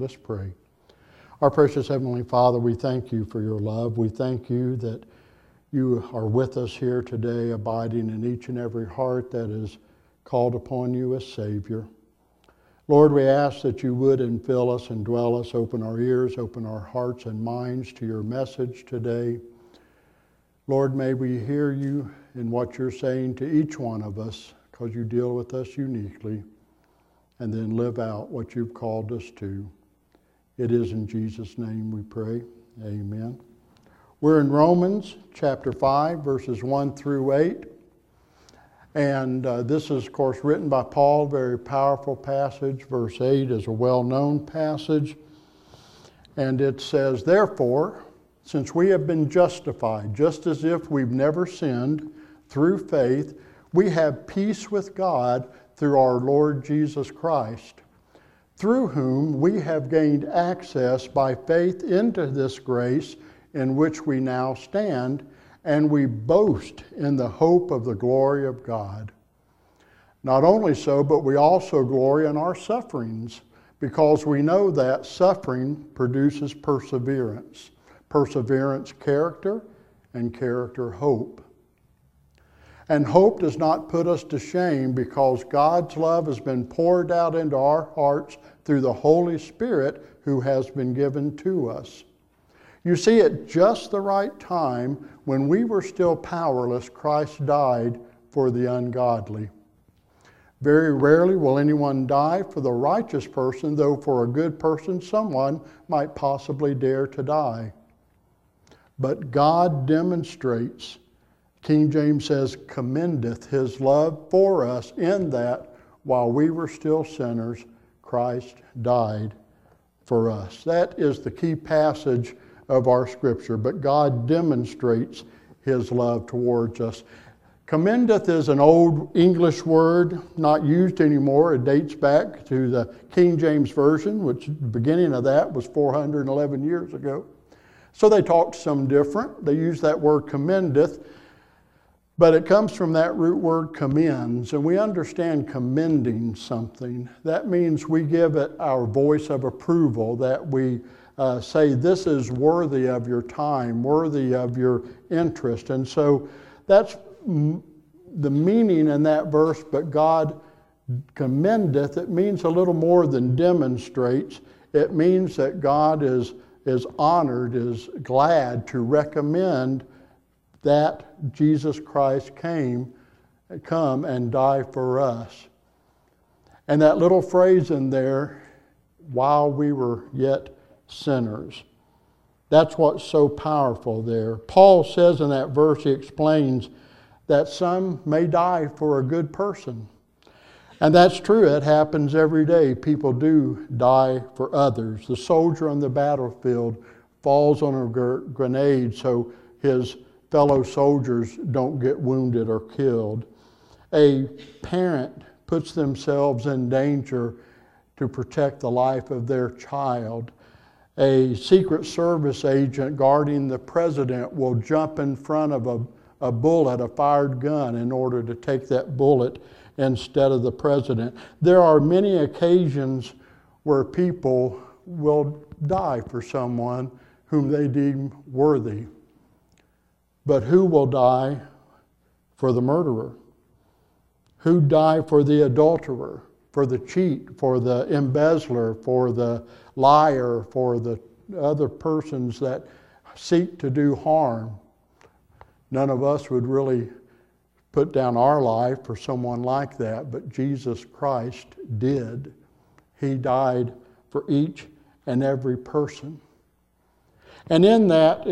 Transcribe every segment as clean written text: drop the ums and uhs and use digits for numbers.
Let's pray. Our precious Heavenly Father, we thank you for your love. We thank you that you are with us here today, abiding in each and every heart that is called upon you as Savior. Lord, we ask that you would and fill us and dwell us, open our ears, open our hearts and minds to your message today. Lord, may we hear you in what you're saying to each one of us, because you deal with us uniquely, and then live out what you've called us to. It is in Jesus' name we pray. Amen. We're in Romans chapter 5, verses 1 through 8. And this is, of course, written by Paul, very powerful passage. Verse 8 is a well-known passage. And it says, "Therefore, since we have been justified, just as if we've never sinned, through faith, we have peace with God through our Lord Jesus Christ, through whom we have gained access by faith into this grace in which we now stand, and we boast in the hope of the glory of God. Not only so, but we also glory in our sufferings, because we know that suffering produces perseverance, perseverance character, and character hope. And hope does not put us to shame, because God's love has been poured out into our hearts through the Holy Spirit who has been given to us. You see, at just the right time, when we were still powerless, Christ died for the ungodly. Very rarely will anyone die for the righteous person, though for a good person someone might possibly dare to die. But God demonstrates," King James says, "commendeth his love for us, in that while we were still sinners, Christ died for us." That is the key passage of our scripture. But God demonstrates his love towards us. Commendeth is an old English word, not used anymore. It dates back to the King James Version, which the beginning of that was 411 years ago. So they talked some different. They used that word commendeth. But it comes from that root word commends, and we understand commending something. That means we give it our voice of approval, that we say, this is worthy of your time, worthy of your interest. And so that's the meaning in that verse, but God commendeth. It means a little more than demonstrates. It means that God is honored, is glad to recommend that Jesus Christ come and die for us. And that little phrase in there, while we were yet sinners, that's what's so powerful there. Paul says in that verse, he explains that some may die for a good person. And that's true, it happens every day. People do die for others. The soldier on the battlefield falls on a grenade so his fellow soldiers don't get wounded or killed. A parent puts themselves in danger to protect the life of their child. A Secret Service agent guarding the president will jump in front of a bullet, a fired gun, in order to take that bullet instead of the president. There are many occasions where people will die for someone whom they deem worthy. But who will die for the murderer? Who die for the adulterer, for the cheat, for the embezzler, for the liar, for the other persons that seek to do harm? None of us would really put down our life for someone like that, but Jesus Christ did. He died for each and every person. And in that,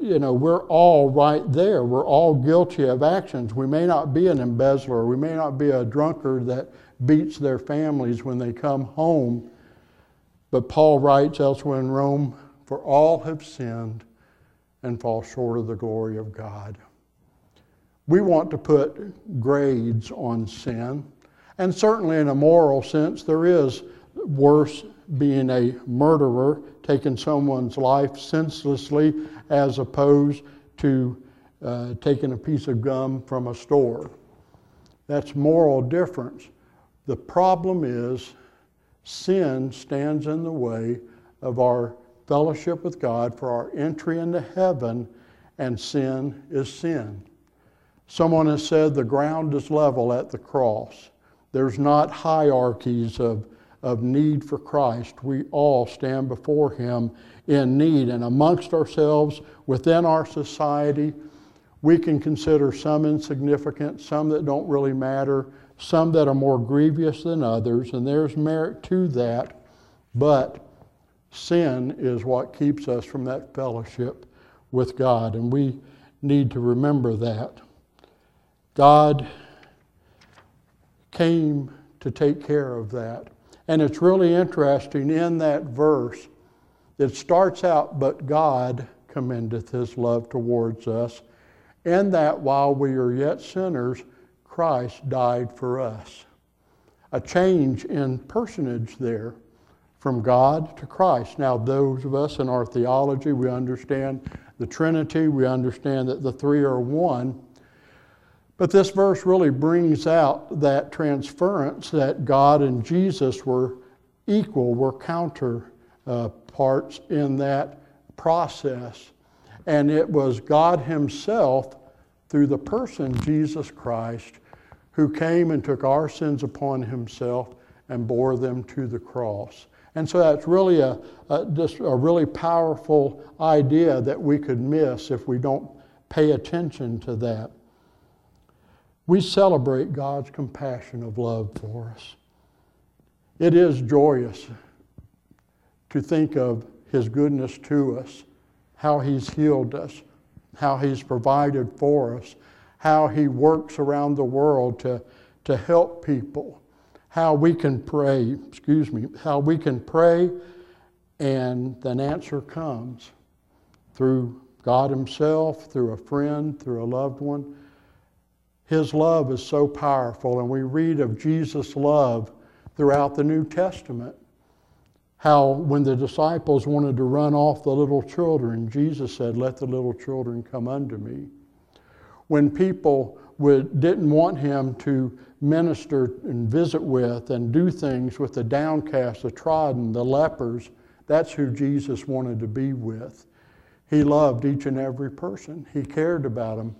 we're all right there. We're all guilty of actions. We may not be an embezzler. We may not be a drunkard that beats their families when they come home. But Paul writes elsewhere in Rome, "For all have sinned and fall short of the glory of God." We want to put grades on sin. And certainly in a moral sense, there is worse being a murderer, taking someone's life senselessly, as opposed to taking a piece of gum from a store. That's moral difference. The problem is sin stands in the way of our fellowship with God, for our entry into heaven, and sin is sin. Someone has said the ground is level at the cross. There's not hierarchies of need for Christ. We all stand before Him in need, and amongst ourselves, within our society, we can consider some insignificant, some that don't really matter, some that are more grievous than others, and there's merit to that, but sin is what keeps us from that fellowship with God, and we need to remember that. God came to take care of that. And it's really interesting in that verse, it starts out, but God commendeth His love towards us, in that while we are yet sinners, Christ died for us. A change in personage there, from God to Christ. Now, those of us in our theology, we understand the Trinity, we understand that the three are one, but this verse really brings out that transference, that God and Jesus were equal, were counterparts in that process. And it was God Himself, through the person Jesus Christ, who came and took our sins upon Himself and bore them to the cross. And so that's really just a really powerful idea that we could miss if we don't pay attention to that. We celebrate God's compassion of love for us. It is joyous to think of His goodness to us, how He's healed us, how He's provided for us, how He works around the world to help people, how we can pray, how we can pray and an answer comes through God Himself, through a friend, through a loved one. His love is so powerful, and we read of Jesus' love throughout the New Testament. How when the disciples wanted to run off the little children, Jesus said, "Let the little children come unto me." When people didn't want Him to minister and visit with and do things with the downcast, the trodden, the lepers, that's who Jesus wanted to be with. He loved each and every person. He cared about them.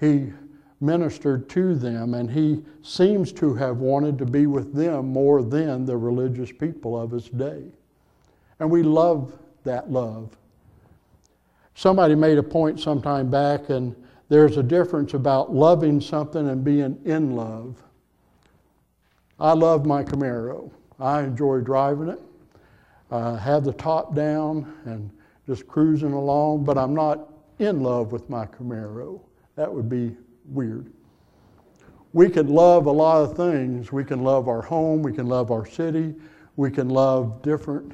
He ministered to them, and He seems to have wanted to be with them more than the religious people of His day. And we love that love. Somebody made a point sometime back, and there's a difference about loving something and being in love. I love my Camaro. I enjoy driving it. I have the top down and just cruising along, but I'm not in love with my Camaro. That would be weird. We can love a lot of things. We can love our home, we can love our city, we can love different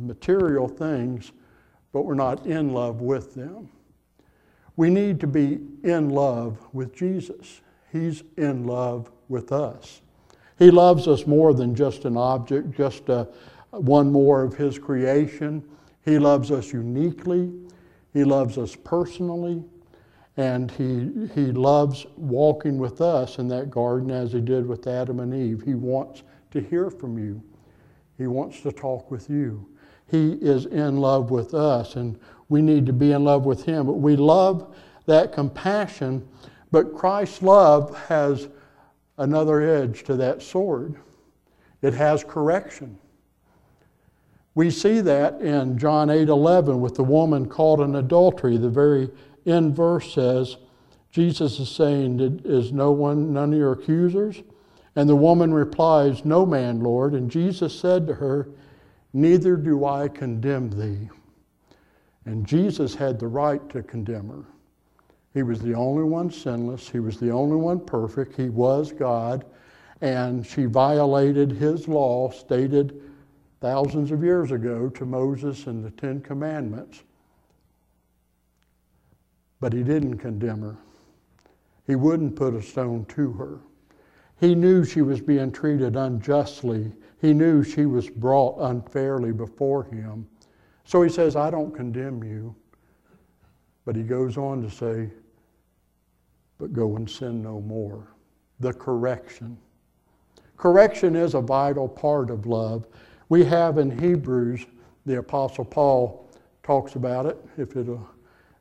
material things, but we're not in love with them. We need to be in love with Jesus. He's in love with us. He loves us more than just an object, just one more of His creation. He loves us uniquely. He loves us personally. And he loves walking with us in that garden as He did with Adam and Eve. He wants to hear from you. He wants to talk with you. He is in love with us, and we need to be in love with Him. But we love that compassion, but Christ's love has another edge to that sword. It has correction. We see that in John 8:11 with the woman caught in adultery. The very end verse says, Jesus is saying, "Is no one, none of your accusers?" And the woman replies, "No man, Lord." And Jesus said to her, "Neither do I condemn thee." And Jesus had the right to condemn her. He was the only one sinless. He was the only one perfect. He was God. And she violated His law stated thousands of years ago to Moses and the Ten Commandments. But He didn't condemn her. He wouldn't put a stone to her. He knew she was being treated unjustly. He knew she was brought unfairly before Him. So He says, "I don't condemn you." But He goes on to say, "But go and sin no more." The correction. Correction is a vital part of love. We have in Hebrews, the Apostle Paul talks about it, if it'll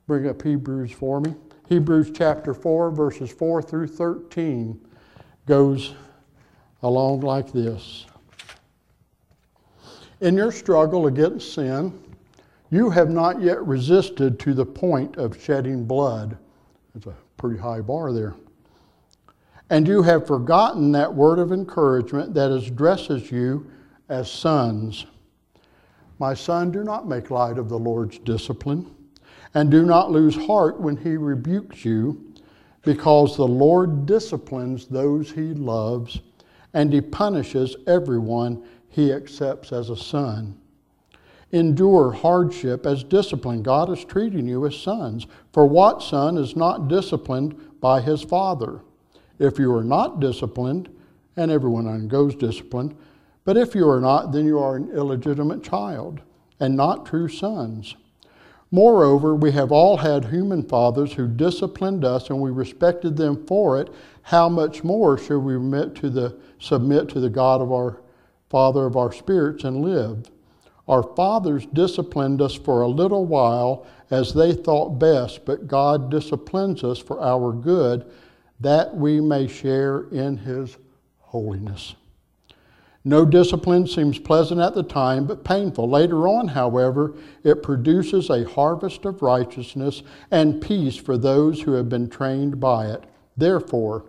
bring up Hebrews for me. Hebrews chapter 4, verses 4 through 13 goes along like this. In your struggle against sin, you have not yet resisted to the point of shedding blood. That's a pretty high bar there. And you have forgotten that word of encouragement that addresses you as sons. My son, do not make light of the Lord's discipline, and do not lose heart when he rebukes you, because the Lord disciplines those he loves, and he punishes everyone he accepts as a son. Endure hardship as discipline. God is treating you as sons. For what son is not disciplined by his father? If you are not disciplined, and everyone undergoes discipline, but if you are not, then you are an illegitimate child and not true sons. Moreover, we have all had human fathers who disciplined us, and we respected them for it. How much more should we submit to the God of our Father of our spirits and live? Our fathers disciplined us for a little while as they thought best, but God disciplines us for our good, that we may share in his holiness. No discipline seems pleasant at the time, but painful. Later on, however, it produces a harvest of righteousness and peace for those who have been trained by it. Therefore,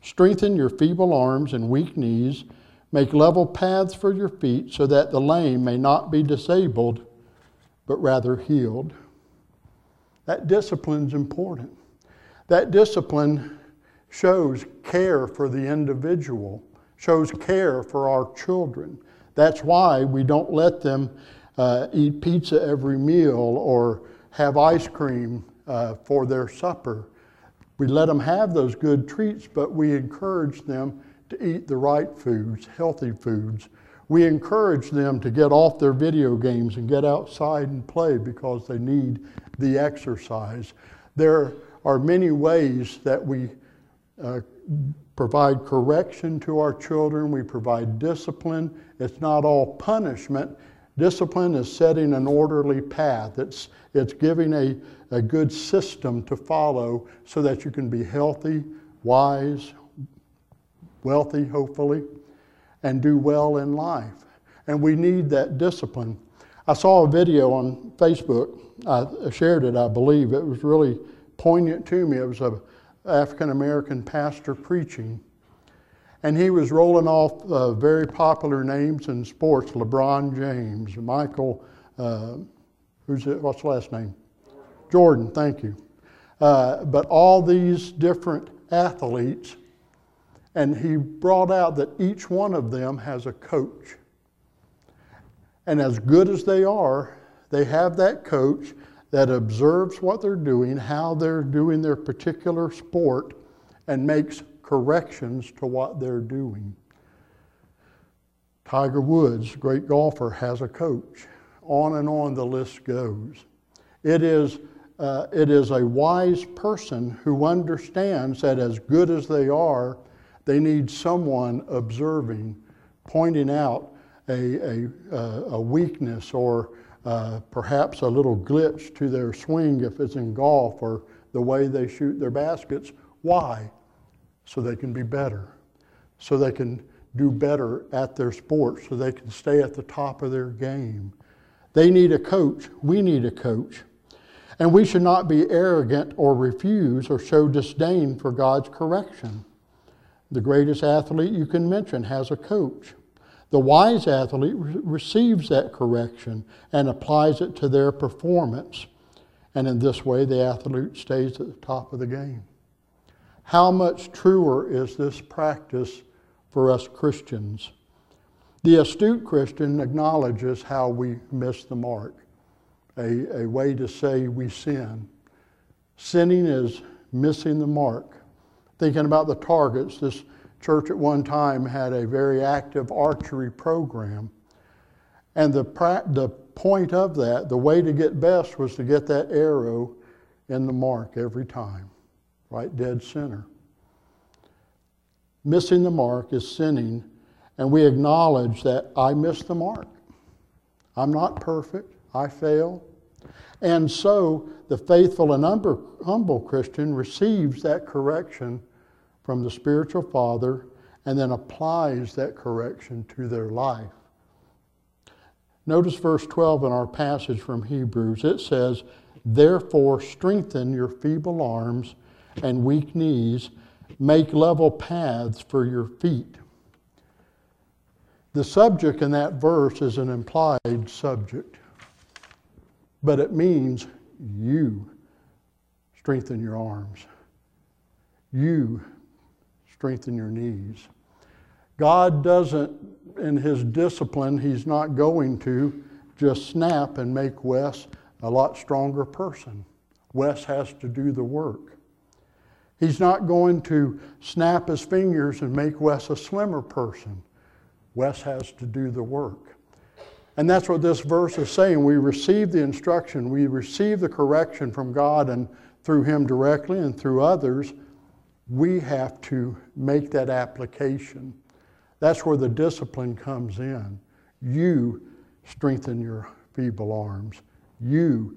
strengthen your feeble arms and weak knees. Make level paths for your feet, so that the lame may not be disabled, but rather healed. That discipline's important. That discipline shows care for the individual, shows care for our children. That's why we don't let them eat pizza every meal or have ice cream for their supper. We let them have those good treats, but we encourage them to eat the right foods, healthy foods. We encourage them to get off their video games and get outside and play, because they need the exercise. There are many ways that we provide correction to our children. We provide discipline. It's not all punishment. Discipline is setting an orderly path. It's giving a good system to follow, so that you can be healthy, wise, wealthy, hopefully, and do well in life. And we need that discipline. I saw a video on Facebook. I shared it, I believe. It was really poignant to me. It was an African-American pastor preaching. And he was rolling off very popular names in sports. LeBron James, Michael, what's the last name? Jordan, thank you. But all these different athletes, and he brought out that each one of them has a coach. And as good as they are, they have that coach that observes what they're doing, how they're doing their particular sport, and makes corrections to what they're doing. Tiger Woods, great golfer, has a coach. On and on the list goes. It is a wise person who understands that as good as they are, they need someone observing, pointing out a weakness, or perhaps a little glitch to their swing if it's in golf, or the way they shoot their baskets. Why? So they can be better, so they can do better at their sport, so they can stay at the top of their game. They need a coach. We need a coach. And we should not be arrogant or refuse or show disdain for God's correction. The greatest athlete you can mention has a coach. The wise athlete receives that correction and applies it to their performance. And in this way, the athlete stays at the top of the game. How much truer is this practice for us Christians? The astute Christian acknowledges how we miss the mark. A way to say we sin. Sinning is missing the mark. Thinking about the targets, this church at one time had a very active archery program. And the point of that, the way to get best, was to get that arrow in the mark every time, right dead center. Missing the mark is sinning, and we acknowledge that I missed the mark. I'm not perfect. I fail. And so the faithful and humble Christian receives that correction from the spiritual father and then applies that correction to their life. Notice verse 12 in our passage from Hebrews. It says, "Therefore strengthen your feeble arms and weak knees, make level paths for your feet." The subject in that verse is an implied subject, but it means you strengthen your arms. You strengthen your knees. God doesn't, in his discipline, he's not going to just snap and make Wes a lot stronger person. Wes has to do the work. He's not going to snap his fingers and make Wes a slimmer person. Wes has to do the work. And that's what this verse is saying. We receive the instruction, we receive the correction from God and through him directly and through others. We have to make that application. That's where the discipline comes in. You strengthen your feeble arms. You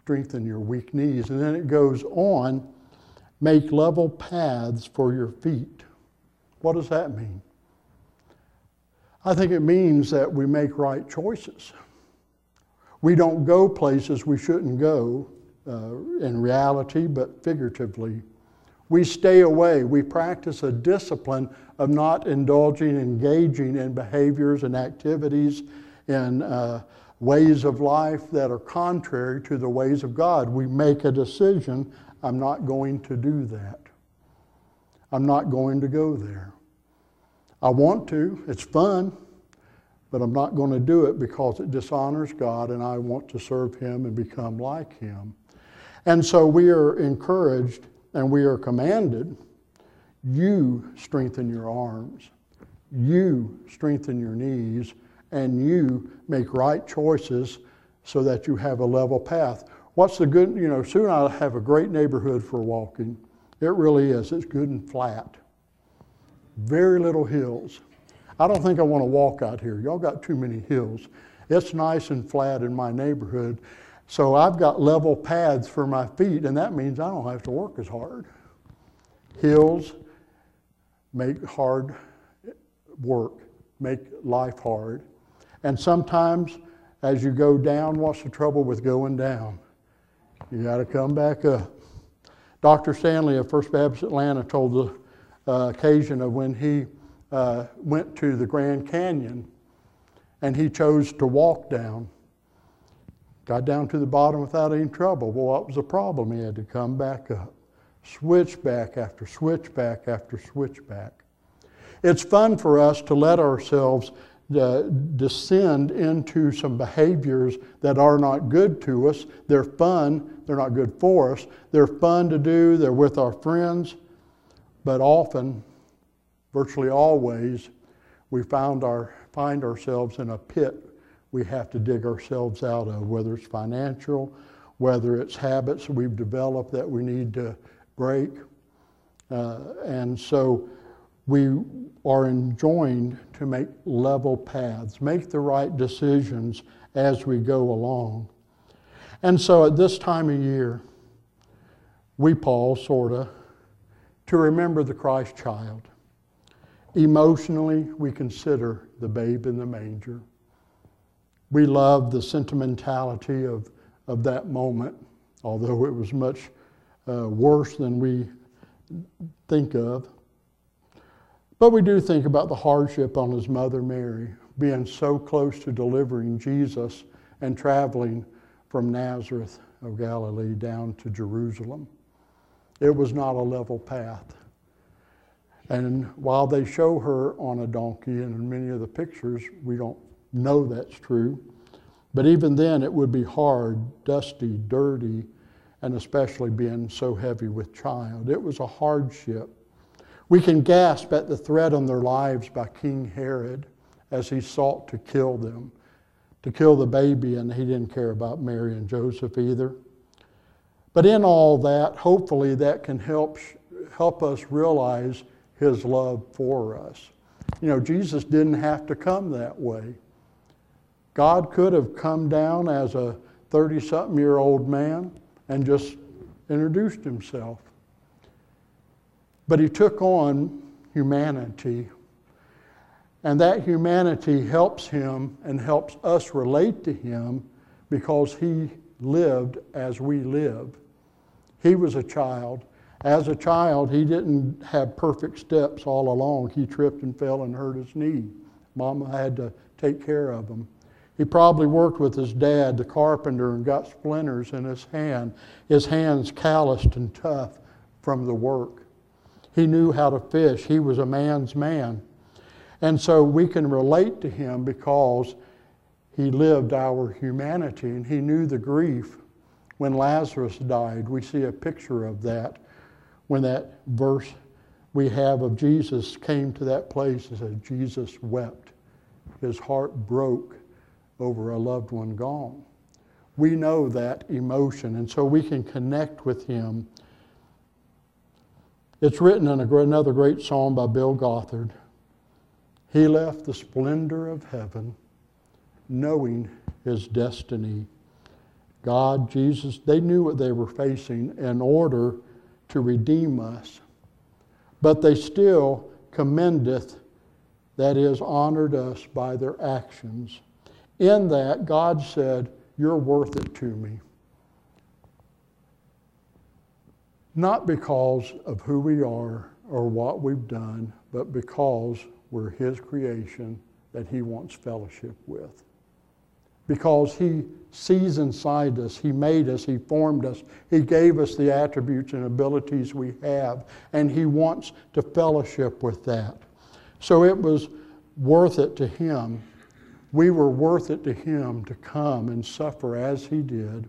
strengthen your weak knees. And then it goes on, make level paths for your feet. What does that mean? I think it means that we make right choices. We don't go places we shouldn't go in reality, but figuratively. We stay away. We practice a discipline of not engaging in behaviors and activities and ways of life that are contrary to the ways of God. We make a decision, I'm not going to do that. I'm not going to go there. I want to, it's fun, but I'm not going to do it because it dishonors God and I want to serve him and become like him. And so we are encouraged and we are commanded, you strengthen your arms, you strengthen your knees, and you make right choices so that you have a level path. What's the good, you know, Sue and I have a great neighborhood for walking. It really is, it's good and flat. Very little hills. I don't think I want to walk out here. Y'all got too many hills. It's nice and flat in my neighborhood. So I've got level paths for my feet, and that means I don't have to work as hard. Hills make hard work, make life hard. And sometimes as you go down, what's the trouble with going down? You got to come back up. Dr. Stanley of First Baptist Atlanta told the occasion of when he went to the Grand Canyon and he chose to walk down. Got down to the bottom without any trouble. Well, what was the problem? He had to come back up. Switchback after switchback after switchback. It's fun for us to let ourselves descend into some behaviors that are not good to us. They're fun. They're not good for us. They're fun to do. They're with our friends. But often, virtually always, we find ourselves in a pit we have to dig ourselves out of, whether it's financial, whether it's habits we've developed that we need to break. And so we are enjoined to make level paths, make the right decisions as we go along. And so at this time of year, we pause, sorta, to remember the Christ child. Emotionally, we consider the babe in the manger. We love the sentimentality of that moment, although it was much worse than we think of. But we do think about the hardship on his mother Mary, being so close to delivering Jesus and traveling from Nazareth of Galilee down to Jerusalem. It was not a level path. And while they show her on a donkey, and in many of the pictures, we don't know that's true. But even then, it would be hard, dusty, dirty, and especially being so heavy with child. It was a hardship. We can gasp at the threat on their lives by King Herod as he sought to kill them, to kill the baby, and he didn't care about Mary and Joseph either. But in all that, hopefully that can help us realize his love for us. You know, Jesus didn't have to come that way. God could have come down as a 30-something-year-old man and just introduced himself. But he took on humanity, and that humanity helps him and helps us relate to him because he lived as we live. He was a child. As a child, he didn't have perfect steps all along. He tripped and fell and hurt his knee. Mama had to take care of him. He probably worked with his dad, the carpenter, and got splinters in his hand. His hands calloused and tough from the work. He knew how to fish. He was a man's man. And so we can relate to him because he lived our humanity and he knew the grief. When Lazarus died, we see a picture of that. When that verse we have of Jesus came to that place, it says Jesus wept. His heart broke over a loved one gone. We know that emotion, and so we can connect with him. It's written in another great song by Bill Gothard. He left the splendor of heaven, knowing his destiny. God, Jesus, they knew what they were facing in order to redeem us. But they still commendeth, that is, honored us by their actions. In that, God said, you're worth it to me. Not because of who we are or what we've done, but because we're his creation that he wants fellowship with. Because he sees inside us, he made us, he formed us, he gave us the attributes and abilities we have, and he wants to fellowship with that. So it was worth it to him. We were worth it to him to come and suffer as he did,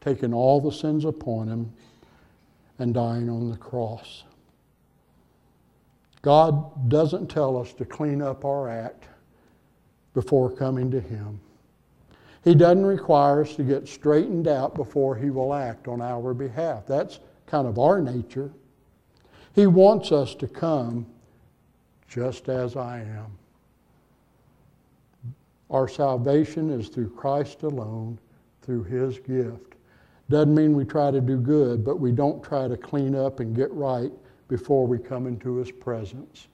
taking all the sins upon him and dying on the cross. God doesn't tell us to clean up our act before coming to him. He doesn't require us to get straightened out before he will act on our behalf. That's kind of our nature. He wants us to come just as I am. Our salvation is through Christ alone, through his gift. Doesn't mean we try to do good, but we don't try to clean up and get right before we come into his presence.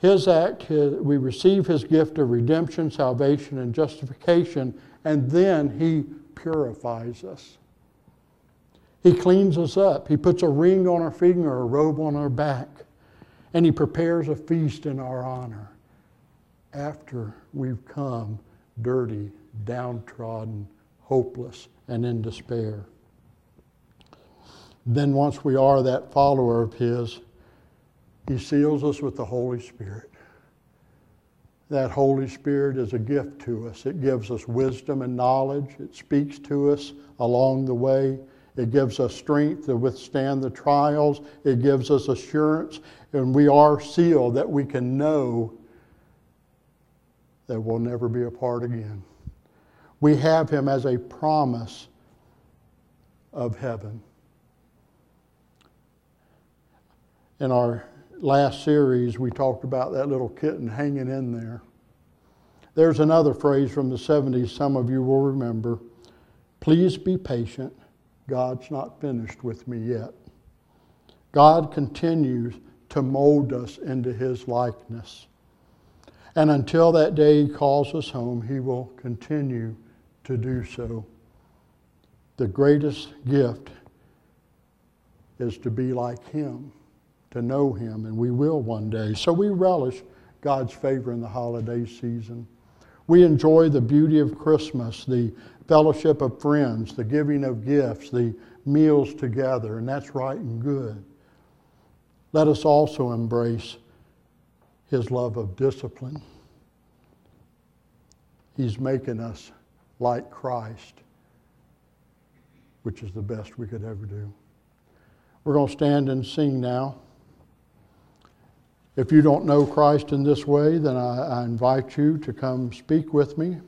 His act, we receive his gift of redemption, salvation, and justification, and then he purifies us. He cleans us up. He puts a ring on our finger, a robe on our back, and he prepares a feast in our honor after we've come dirty, downtrodden, hopeless, and in despair. Then once we are that follower of his, he seals us with the Holy Spirit. That Holy Spirit is a gift to us. It gives us wisdom and knowledge. It speaks to us along the way. It gives us strength to withstand the trials. It gives us assurance, and we are sealed that we can know that we'll never be apart again. We have him as a promise of heaven. In our last series, we talked about that little kitten hanging in there. There's another phrase from the 70s some of you will remember. Please be patient. God's not finished with me yet. God continues to mold us into his likeness. And until that day he calls us home, he will continue to do so. The greatest gift is to be like him, to know him, and we will one day. So we relish God's favor in the holiday season. We enjoy the beauty of Christmas, the fellowship of friends, the giving of gifts, the meals together, and that's right and good. Let us also embrace his love of discipline. He's making us like Christ, which is the best we could ever do. We're going to stand and sing now. If you don't know Christ in this way, then I invite you to come speak with me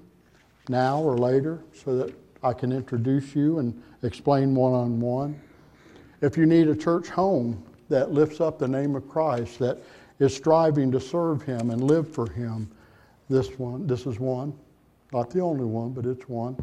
now or later so that I can introduce you and explain one-on-one. If you need a church home that lifts up the name of Christ, that is striving to serve him and live for him, this is one. Not the only one, but it's one.